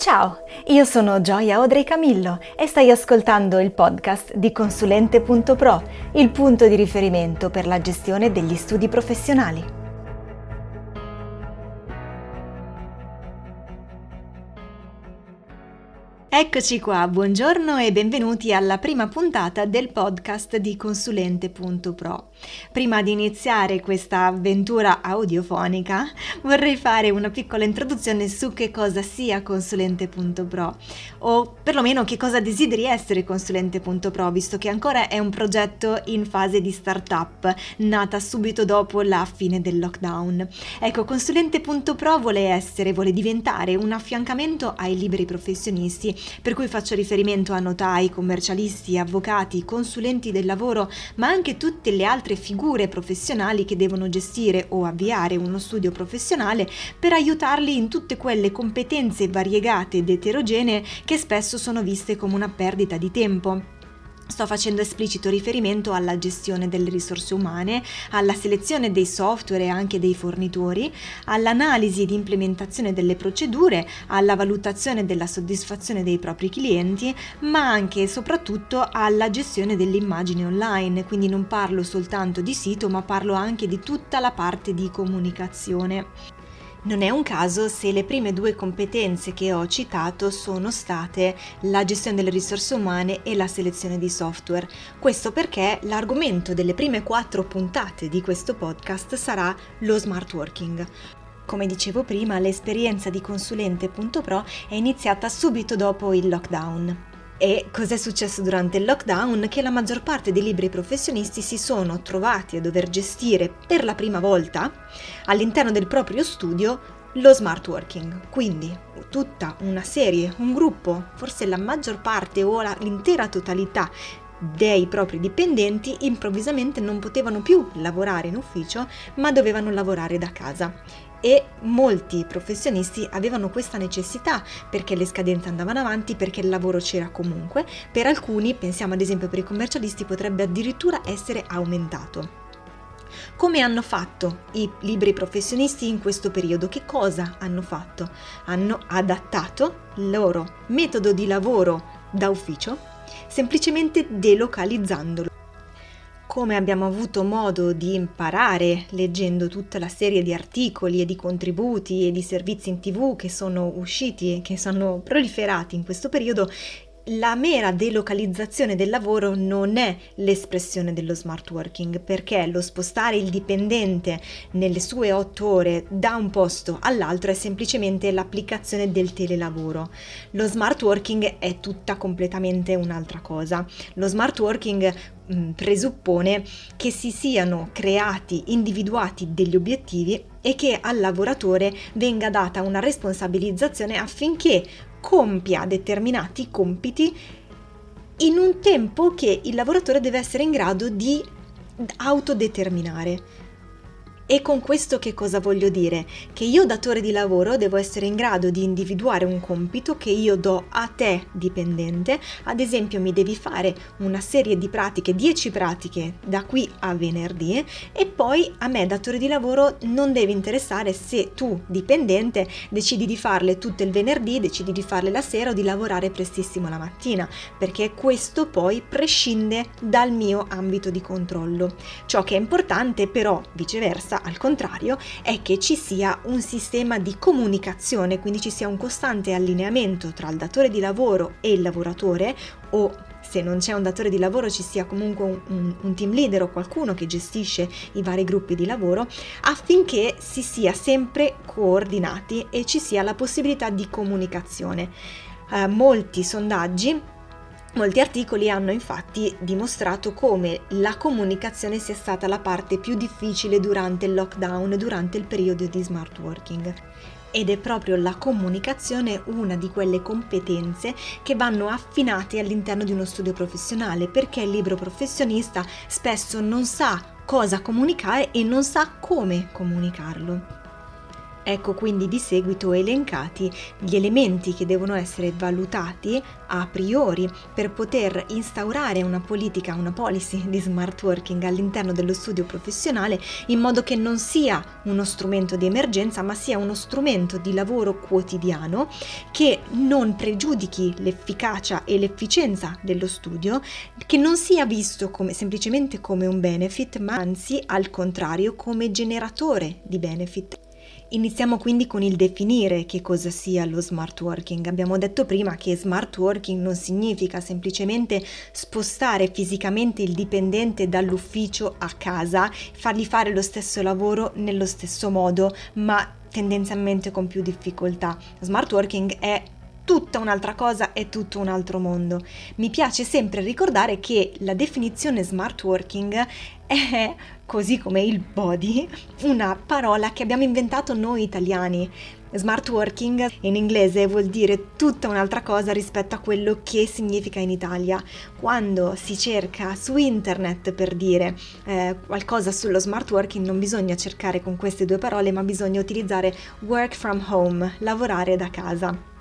Ciao, io sono Gioia Audrey Camillo e stai ascoltando il podcast di Consulente.pro, il punto di riferimento per la gestione degli studi professionali. Eccoci qua, buongiorno e benvenuti alla prima puntata del podcast di Consulente.pro. Prima di iniziare questa avventura audiofonica vorrei fare una piccola introduzione su che cosa sia Consulente.pro o perlomeno che cosa desideri essere Consulente.pro, visto che ancora è un progetto in fase di startup nata subito dopo la fine del lockdown. Ecco, Consulente.pro vuole diventare un affiancamento ai liberi professionisti, per cui faccio riferimento a notai, commercialisti, avvocati, consulenti del lavoro, ma anche tutte le altre figure professionali che devono gestire o avviare uno studio professionale per aiutarli in tutte quelle competenze variegate ed eterogenee che spesso sono viste come una perdita di tempo. Sto facendo esplicito riferimento alla gestione delle risorse umane, alla selezione dei software e anche dei fornitori, all'analisi ed implementazione delle procedure, alla valutazione della soddisfazione dei propri clienti, ma anche e soprattutto alla gestione dell'immagine online, quindi non parlo soltanto di sito, ma parlo anche di tutta la parte di comunicazione. Non è un caso se le prime due competenze che ho citato sono state la gestione delle risorse umane e la selezione di software. Questo perché l'argomento delle prime 4 puntate di questo podcast sarà lo smart working. Come dicevo prima, l'esperienza di Consulente.pro è iniziata subito dopo il lockdown. E cos'è successo durante il lockdown? Che la maggior parte dei liberi professionisti si sono trovati a dover gestire per la prima volta all'interno del proprio studio lo smart working, quindi tutta una serie, un gruppo, forse la maggior parte o l'intera totalità dei propri dipendenti improvvisamente non potevano più lavorare in ufficio, ma dovevano lavorare da casa. E molti professionisti avevano questa necessità perché le scadenze andavano avanti, perché il lavoro c'era comunque. Per alcuni, pensiamo ad esempio per i commercialisti, potrebbe addirittura essere aumentato. Come hanno fatto i liberi professionisti in questo periodo? Che cosa hanno fatto? Hanno adattato il loro metodo di lavoro da ufficio, semplicemente delocalizzandolo. Come abbiamo avuto modo di imparare leggendo tutta la serie di articoli e di contributi e di servizi in TV che sono usciti e che sono proliferati in questo periodo, la mera delocalizzazione del lavoro non è l'espressione dello smart working, perché lo spostare il dipendente nelle sue 8 ore da un posto all'altro è semplicemente l'applicazione del telelavoro. Lo smart working è tutta completamente un'altra cosa. Lo smart working presuppone che si siano creati, individuati degli obiettivi e che al lavoratore venga data una responsabilizzazione affinché compia determinati compiti in un tempo che il lavoratore deve essere in grado di autodeterminare. E con questo che cosa voglio dire? Che io, datore di lavoro, devo essere in grado di individuare un compito che io do a te, dipendente. Ad esempio, mi devi fare una serie di pratiche, 10 pratiche da qui a venerdì, e poi a me, datore di lavoro, non deve interessare se tu, dipendente, decidi di farle tutte il venerdì, decidi di farle la sera o di lavorare prestissimo la mattina, perché questo poi prescinde dal mio ambito di controllo. Ciò che è importante però, viceversa, al contrario, è che ci sia un sistema di comunicazione, quindi ci sia un costante allineamento tra il datore di lavoro e il lavoratore, o se non c'è un datore di lavoro ci sia comunque un team leader o qualcuno che gestisce i vari gruppi di lavoro, affinché si sia sempre coordinati e ci sia la possibilità di comunicazione. Molti sondaggi, molti articoli hanno infatti dimostrato come la comunicazione sia stata la parte più difficile durante il lockdown, durante il periodo di smart working. Ed è proprio la comunicazione una di quelle competenze che vanno affinate all'interno di uno studio professionale, perché il libero professionista spesso non sa cosa comunicare e non sa come comunicarlo. Ecco quindi di seguito elencati gli elementi che devono essere valutati a priori per poter instaurare una politica, una policy di smart working all'interno dello studio professionale, in modo che non sia uno strumento di emergenza ma sia uno strumento di lavoro quotidiano che non pregiudichi l'efficacia e l'efficienza dello studio, che non sia visto come semplicemente come un benefit ma anzi al contrario come generatore di benefit. Iniziamo quindi con il definire che cosa sia lo smart working. Abbiamo detto prima che smart working non significa semplicemente spostare fisicamente il dipendente dall'ufficio a casa, fargli fare lo stesso lavoro nello stesso modo, ma tendenzialmente con più difficoltà. Smart working è tutta un'altra cosa, è tutto un altro mondo. Mi piace sempre ricordare che la definizione smart working è, così come il body, una parola che abbiamo inventato noi italiani. Smart working in inglese vuol dire tutta un'altra cosa rispetto a quello che significa in Italia. Quando si cerca su internet per dire qualcosa sullo smart working non bisogna cercare con queste due parole, ma bisogna utilizzare work from home, lavorare da casa.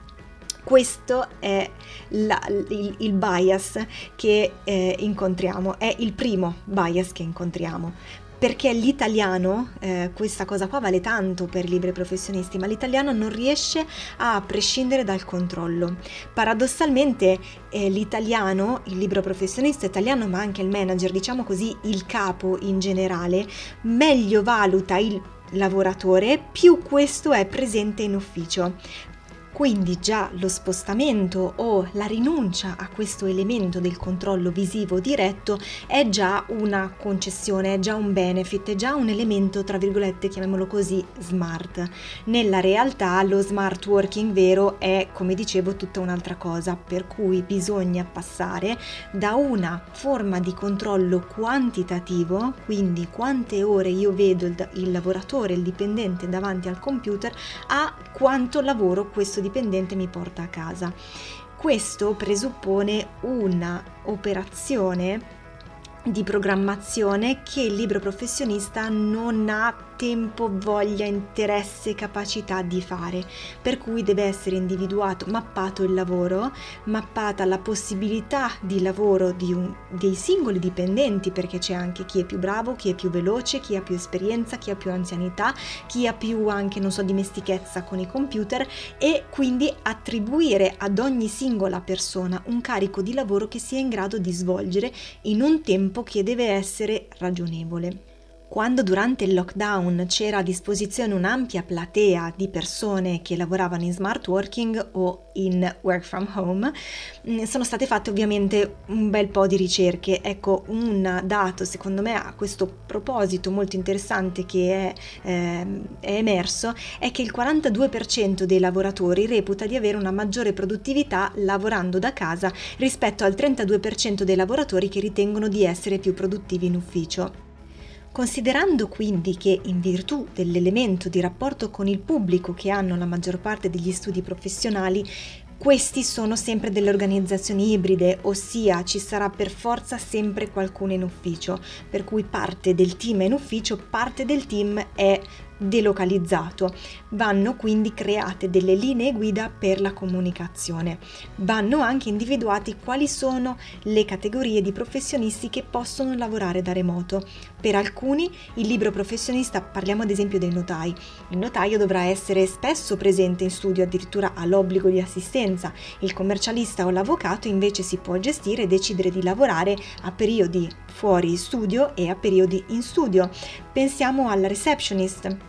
Questo è il bias che incontriamo, è il primo bias che incontriamo, perché l'italiano, questa cosa qua vale tanto per i liberi professionisti, ma l'italiano non riesce a prescindere dal controllo. Paradossalmente l'italiano, il libero professionista italiano, ma anche il manager, diciamo così, il capo in generale, meglio valuta il lavoratore più questo è presente in ufficio. Quindi già lo spostamento o la rinuncia a questo elemento del controllo visivo diretto è già una concessione, è già un benefit, è già un elemento, tra virgolette, chiamiamolo così, smart. Nella realtà lo smart working vero è, come dicevo, tutta un'altra cosa, per cui bisogna passare da una forma di controllo quantitativo, quindi quante ore io vedo il lavoratore, il dipendente davanti al computer, a quanto lavoro questo dipendente mi porta a casa. Questo presuppone una operazione di programmazione che il libero professionista non ha tempo, voglia, interesse, capacità di fare, per cui deve essere individuato, mappato il lavoro, mappata la possibilità di lavoro dei singoli dipendenti, perché c'è anche chi è più bravo, chi è più veloce, chi ha più esperienza, chi ha più anzianità, chi ha più anche, dimestichezza con i computer, e quindi attribuire ad ogni singola persona un carico di lavoro che sia in grado di svolgere in un tempo che deve essere ragionevole. Quando durante il lockdown c'era a disposizione un'ampia platea di persone che lavoravano in smart working o in work from home, sono state fatte ovviamente un bel po' di ricerche. Ecco, un dato secondo me a questo proposito molto interessante che è emerso è che il 42% dei lavoratori reputa di avere una maggiore produttività lavorando da casa rispetto al 32% dei lavoratori che ritengono di essere più produttivi in ufficio. Considerando quindi che, in virtù dell'elemento di rapporto con il pubblico che hanno la maggior parte degli studi professionali, questi sono sempre delle organizzazioni ibride, ossia ci sarà per forza sempre qualcuno in ufficio, per cui parte del team è in ufficio, parte del team è delocalizzato. Vanno quindi create delle linee guida per la comunicazione. Vanno anche individuati quali sono le categorie di professionisti che possono lavorare da remoto. Per alcuni, il libero professionista, parliamo ad esempio dei notai. Il notaio dovrà essere spesso presente in studio, addirittura ha l'obbligo di assistenza. Il commercialista o l'avvocato invece si può gestire e decidere di lavorare a periodi fuori studio e a periodi in studio. Pensiamo alla receptionist.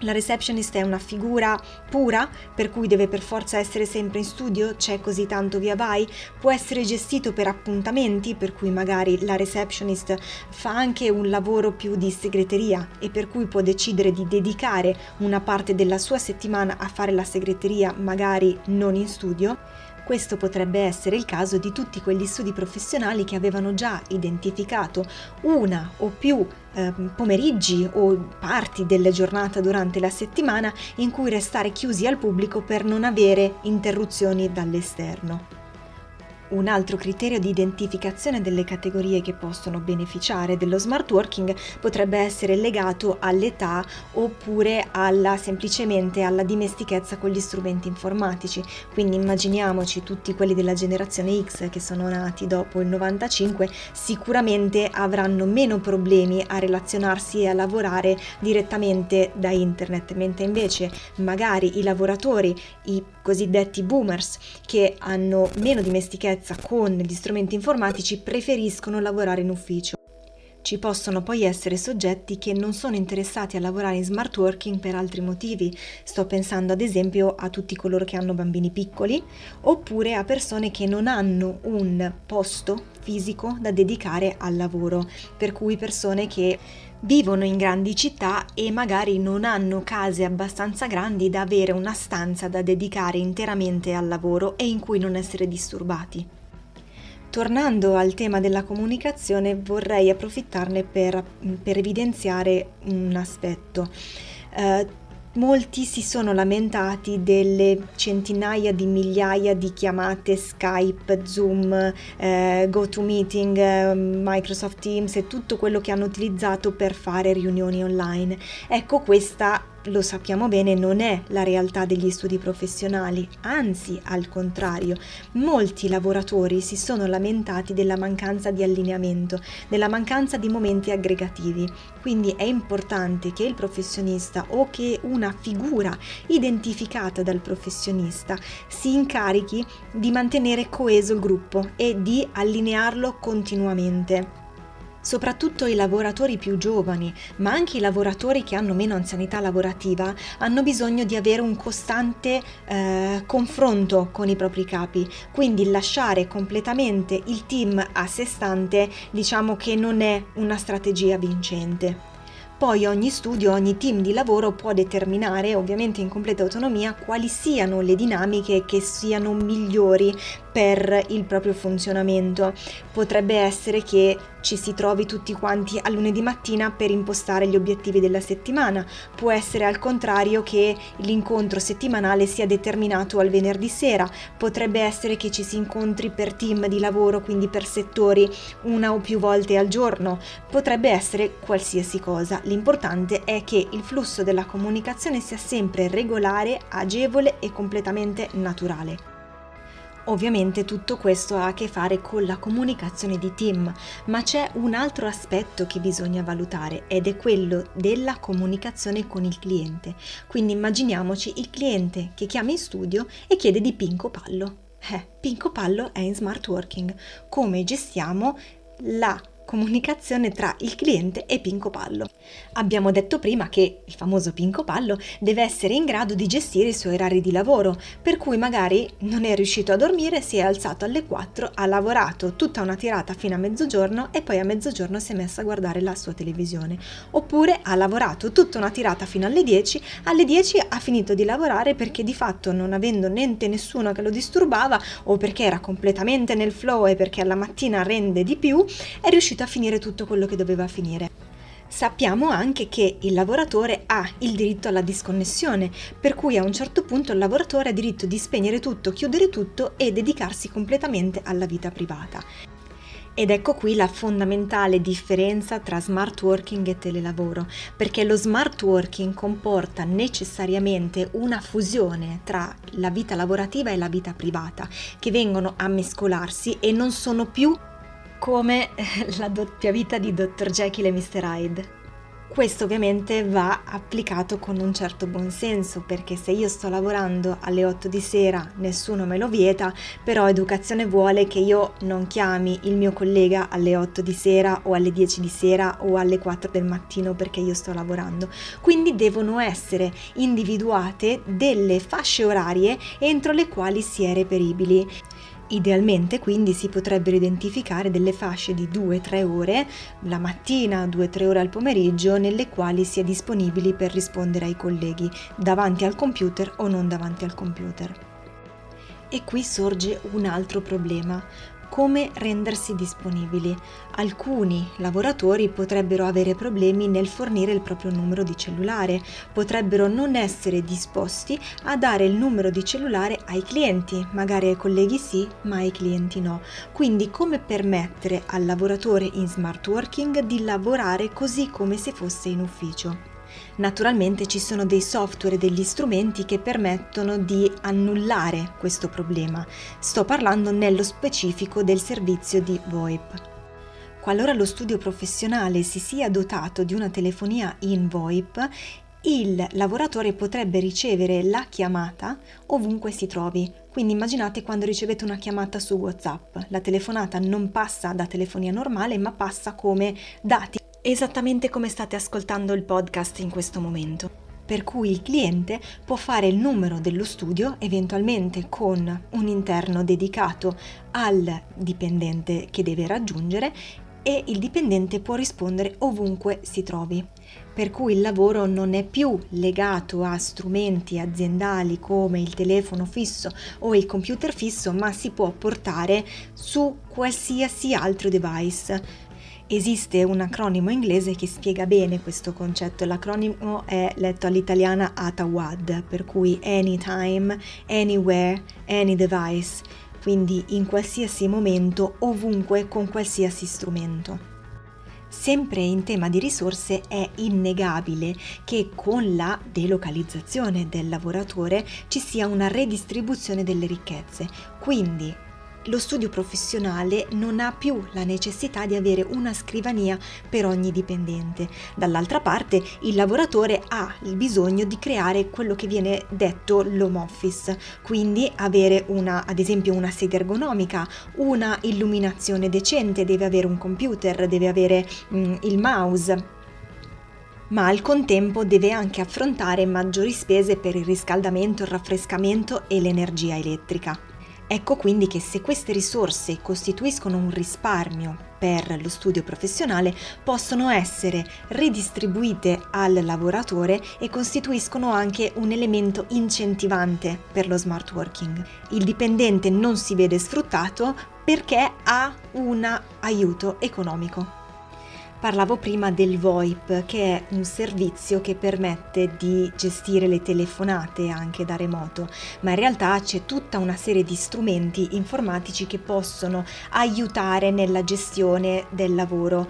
La receptionist è una figura pura, per cui deve per forza essere sempre in studio, c'è così tanto via vai, può essere gestito per appuntamenti, per cui magari la receptionist fa anche un lavoro più di segreteria e per cui può decidere di dedicare una parte della sua settimana a fare la segreteria, magari non in studio. Questo potrebbe essere il caso di tutti quegli studi professionali che avevano già identificato una o più pomeriggi o parti della giornata durante la settimana in cui restare chiusi al pubblico per non avere interruzioni dall'esterno. Un altro criterio di identificazione delle categorie che possono beneficiare dello smart working potrebbe essere legato all'età oppure semplicemente alla dimestichezza con gli strumenti informatici. Quindi immaginiamoci tutti quelli della generazione X che sono nati dopo il 95, sicuramente avranno meno problemi a relazionarsi e a lavorare direttamente da internet, mentre invece magari i lavoratori, i cosiddetti boomers, che hanno meno dimestichezza con gli strumenti informatici preferiscono lavorare in ufficio. Ci possono poi essere soggetti che non sono interessati a lavorare in smart working per altri motivi. Sto pensando ad esempio a tutti coloro che hanno bambini piccoli oppure a persone che non hanno un posto fisico da dedicare al lavoro, per cui persone che vivono in grandi città e magari non hanno case abbastanza grandi da avere una stanza da dedicare interamente al lavoro e in cui non essere disturbati. Tornando al tema della comunicazione, vorrei approfittarne per evidenziare un aspetto. Molti si sono lamentati delle centinaia di migliaia di chiamate Skype, Zoom, GoToMeeting, Microsoft Teams e tutto quello che hanno utilizzato per fare riunioni online. Ecco, questa, lo sappiamo bene, non è la realtà degli studi professionali, anzi al contrario, molti lavoratori si sono lamentati della mancanza di allineamento, della mancanza di momenti aggregativi. Quindi è importante che il professionista o che una figura identificata dal professionista si incarichi di mantenere coeso il gruppo e di allinearlo continuamente. Soprattutto i lavoratori più giovani, ma anche i lavoratori che hanno meno anzianità lavorativa, hanno bisogno di avere un costante confronto con i propri capi, quindi lasciare completamente il team a sé stante, diciamo che non è una strategia vincente. Poi ogni studio, ogni team di lavoro può determinare, ovviamente in completa autonomia, quali siano le dinamiche che siano migliori per il proprio funzionamento. Potrebbe essere che ci si trovi tutti quanti a lunedì mattina per impostare gli obiettivi della settimana, può essere al contrario che l'incontro settimanale sia determinato al venerdì sera, potrebbe essere che ci si incontri per team di lavoro, quindi per settori, una o più volte al giorno, potrebbe essere qualsiasi cosa. L'importante è che il flusso della comunicazione sia sempre regolare, agevole e completamente naturale. Ovviamente tutto questo ha a che fare con la comunicazione di team, ma c'è un altro aspetto che bisogna valutare ed è quello della comunicazione con il cliente. Quindi immaginiamoci il cliente che chiama in studio e chiede di Pinco Pallo. Pinco Pallo è in smart working. Come gestiamo la comunicazione tra il cliente e Pinco Pallo? Abbiamo detto prima che il famoso Pinco Pallo deve essere in grado di gestire i suoi orari di lavoro, per cui magari non è riuscito a dormire, si è alzato alle 4, ha lavorato tutta una tirata fino a mezzogiorno e poi a mezzogiorno si è messo a guardare la sua televisione, oppure ha lavorato tutta una tirata fino alle 10, alle 10 ha finito di lavorare perché di fatto, non avendo niente, nessuno che lo disturbava, o perché era completamente nel flow e perché alla mattina rende di più, è riuscito a finire tutto quello che doveva finire. Sappiamo anche che il lavoratore ha il diritto alla disconnessione, per cui a un certo punto il lavoratore ha diritto di spegnere tutto, chiudere tutto e dedicarsi completamente alla vita privata. Ed ecco qui la fondamentale differenza tra smart working e telelavoro, perché lo smart working comporta necessariamente una fusione tra la vita lavorativa e la vita privata, che vengono a mescolarsi e non sono più come la doppia vita di Dr. Jekyll e Mr. Hyde. Questo ovviamente va applicato con un certo buonsenso, perché se io sto lavorando alle 8 di sera nessuno me lo vieta, però educazione vuole che io non chiami il mio collega alle 8 di sera o alle 10 di sera o alle 4 del mattino perché io sto lavorando. Quindi devono essere individuate delle fasce orarie entro le quali si è reperibili. Idealmente quindi si potrebbero identificare delle fasce di 2-3 ore la mattina, 2-3 ore al pomeriggio, nelle quali si è disponibili per rispondere ai colleghi, davanti al computer o non davanti al computer. E qui sorge un altro problema. come rendersi disponibili. Alcuni lavoratori potrebbero avere problemi nel fornire il proprio numero di cellulare, potrebbero non essere disposti a dare il numero di cellulare ai clienti, magari ai colleghi sì, ma ai clienti no. Quindi come permettere al lavoratore in smart working di lavorare così come se fosse in ufficio? Naturalmente ci sono dei software e degli strumenti che permettono di annullare questo problema. Sto parlando nello specifico del servizio di VoIP. Qualora lo studio professionale si sia dotato di una telefonia in VoIP, il lavoratore potrebbe ricevere la chiamata ovunque si trovi. Quindi immaginate quando ricevete una chiamata su WhatsApp, la telefonata non passa da telefonia normale ma passa come dati. Esattamente come state ascoltando il podcast in questo momento, per cui il cliente può fare il numero dello studio eventualmente con un interno dedicato al dipendente che deve raggiungere e il dipendente può rispondere ovunque si trovi. Per cui il lavoro non è più legato a strumenti aziendali come il telefono fisso o il computer fisso, ma si può portare su qualsiasi altro device. Esiste un acronimo inglese che spiega bene questo concetto, l'acronimo è letto all'italiana ATAWAD, per cui anytime, anywhere, any device, quindi in qualsiasi momento, ovunque, con qualsiasi strumento. Sempre in tema di risorse è innegabile che con la delocalizzazione del lavoratore ci sia una redistribuzione delle ricchezze, quindi lo studio professionale non ha più la necessità di avere una scrivania per ogni dipendente. Dall'altra parte il lavoratore ha il bisogno di creare quello che viene detto l'home office, quindi avere ad esempio una sedia ergonomica, una illuminazione decente, deve avere un computer, deve avere il mouse, ma al contempo deve anche affrontare maggiori spese per il riscaldamento, il raffrescamento e l'energia elettrica. Ecco quindi che se queste risorse costituiscono un risparmio per lo studio professionale, possono essere ridistribuite al lavoratore e costituiscono anche un elemento incentivante per lo smart working. Il dipendente non si vede sfruttato perché ha un aiuto economico. Parlavo prima del VoIP, che è un servizio che permette di gestire le telefonate anche da remoto, ma in realtà c'è tutta una serie di strumenti informatici che possono aiutare nella gestione del lavoro.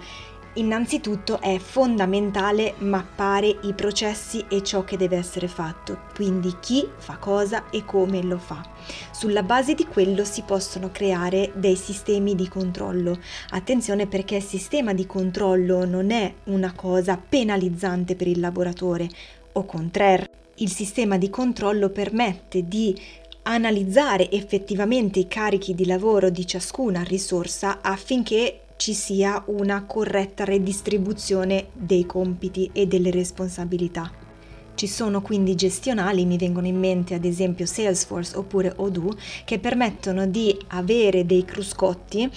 Innanzitutto è fondamentale mappare i processi e ciò che deve essere fatto, quindi chi fa cosa e come lo fa. Sulla base di quello si possono creare dei sistemi di controllo. Attenzione, perché il sistema di controllo non è una cosa penalizzante per il lavoratore, au contraire, il sistema di controllo permette di analizzare effettivamente i carichi di lavoro di ciascuna risorsa affinché ci sia una corretta redistribuzione dei compiti e delle responsabilità. Ci sono quindi gestionali, mi vengono in mente ad esempio Salesforce oppure Odoo, che permettono di avere dei cruscotti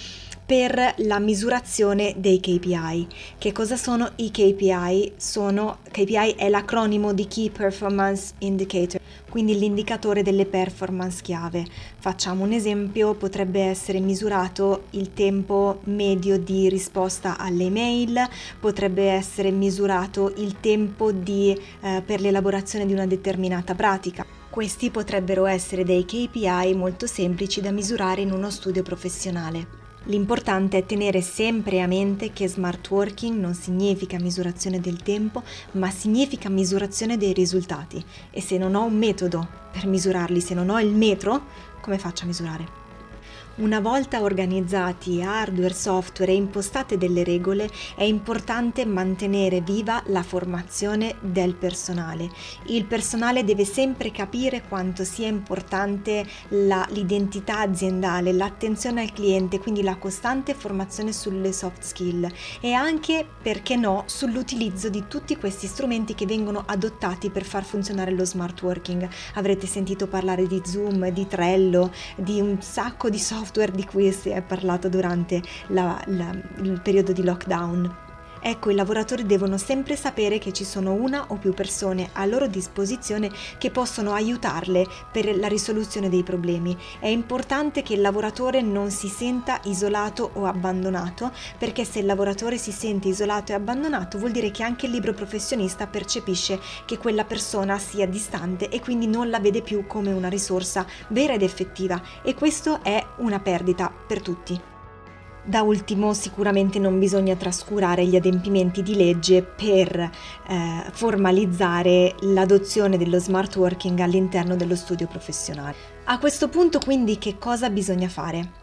per la misurazione dei KPI. Che cosa sono i KPI? KPI è l'acronimo di Key Performance Indicator, quindi l'indicatore delle performance chiave. Facciamo un esempio, potrebbe essere misurato il tempo medio di risposta alle email, potrebbe essere misurato il tempo per l'elaborazione di una determinata pratica. Questi potrebbero essere dei KPI molto semplici da misurare in uno studio professionale. L'importante è tenere sempre a mente che smart working non significa misurazione del tempo, ma significa misurazione dei risultati. E se non ho un metodo per misurarli, se non ho il metro, come faccio a misurare? Una volta organizzati hardware, software e impostate delle regole, è importante mantenere viva la formazione del personale. Il personale deve sempre capire quanto sia importante l'identità aziendale, l'attenzione al cliente, quindi la costante formazione sulle soft skill e anche, perché no, sull'utilizzo di tutti questi strumenti che vengono adottati per far funzionare lo smart working. Avrete sentito parlare di Zoom, di Trello, di un sacco di software di cui si è parlato durante il periodo di lockdown. Ecco, i lavoratori devono sempre sapere che ci sono una o più persone a loro disposizione che possono aiutarle per la risoluzione dei problemi. È importante che il lavoratore non si senta isolato o abbandonato, perché se il lavoratore si sente isolato e abbandonato vuol dire che anche il libero professionista percepisce che quella persona sia distante e quindi non la vede più come una risorsa vera ed effettiva, e questo è una perdita per tutti. Da ultimo, sicuramente non bisogna trascurare gli adempimenti di legge per formalizzare l'adozione dello smart working all'interno dello studio professionale. A questo punto, quindi, che cosa bisogna fare?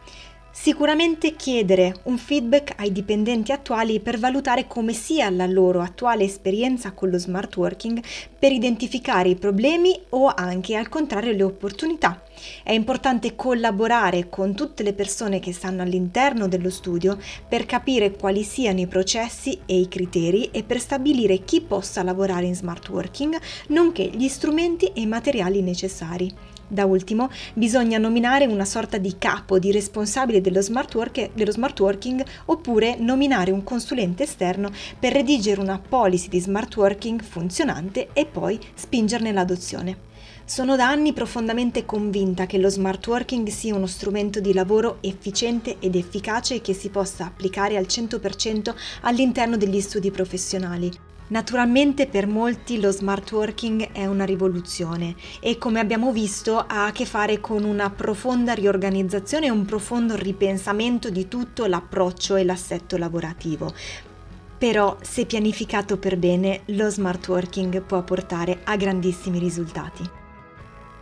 Sicuramente chiedere un feedback ai dipendenti attuali per valutare come sia la loro attuale esperienza con lo smart working, per identificare i problemi o anche, al contrario, le opportunità. È importante collaborare con tutte le persone che stanno all'interno dello studio per capire quali siano i processi e i criteri e per stabilire chi possa lavorare in smart working, nonché gli strumenti e i materiali necessari. Da ultimo, bisogna nominare una sorta di capo, di responsabile dello smart working, oppure nominare un consulente esterno per redigere una policy di smart working funzionante e poi spingerne l'adozione. Sono da anni profondamente convinta che lo smart working sia uno strumento di lavoro efficiente ed efficace che si possa applicare al 100% all'interno degli studi professionali. Naturalmente per molti lo smart working è una rivoluzione e, come abbiamo visto, ha a che fare con una profonda riorganizzazione e un profondo ripensamento di tutto l'approccio e l'assetto lavorativo. Però, se pianificato per bene, lo smart working può portare a grandissimi risultati.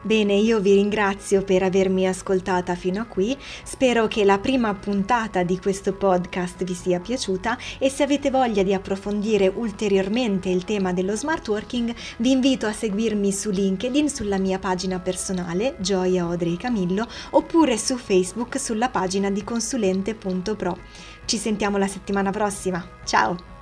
Bene, io vi ringrazio per avermi ascoltata fino a qui, spero che la prima puntata di questo podcast vi sia piaciuta e se avete voglia di approfondire ulteriormente il tema dello smart working vi invito a seguirmi su LinkedIn sulla mia pagina personale Gioia Audrey Camillo oppure su Facebook sulla pagina di Consulente.pro. Ci sentiamo la settimana prossima, ciao!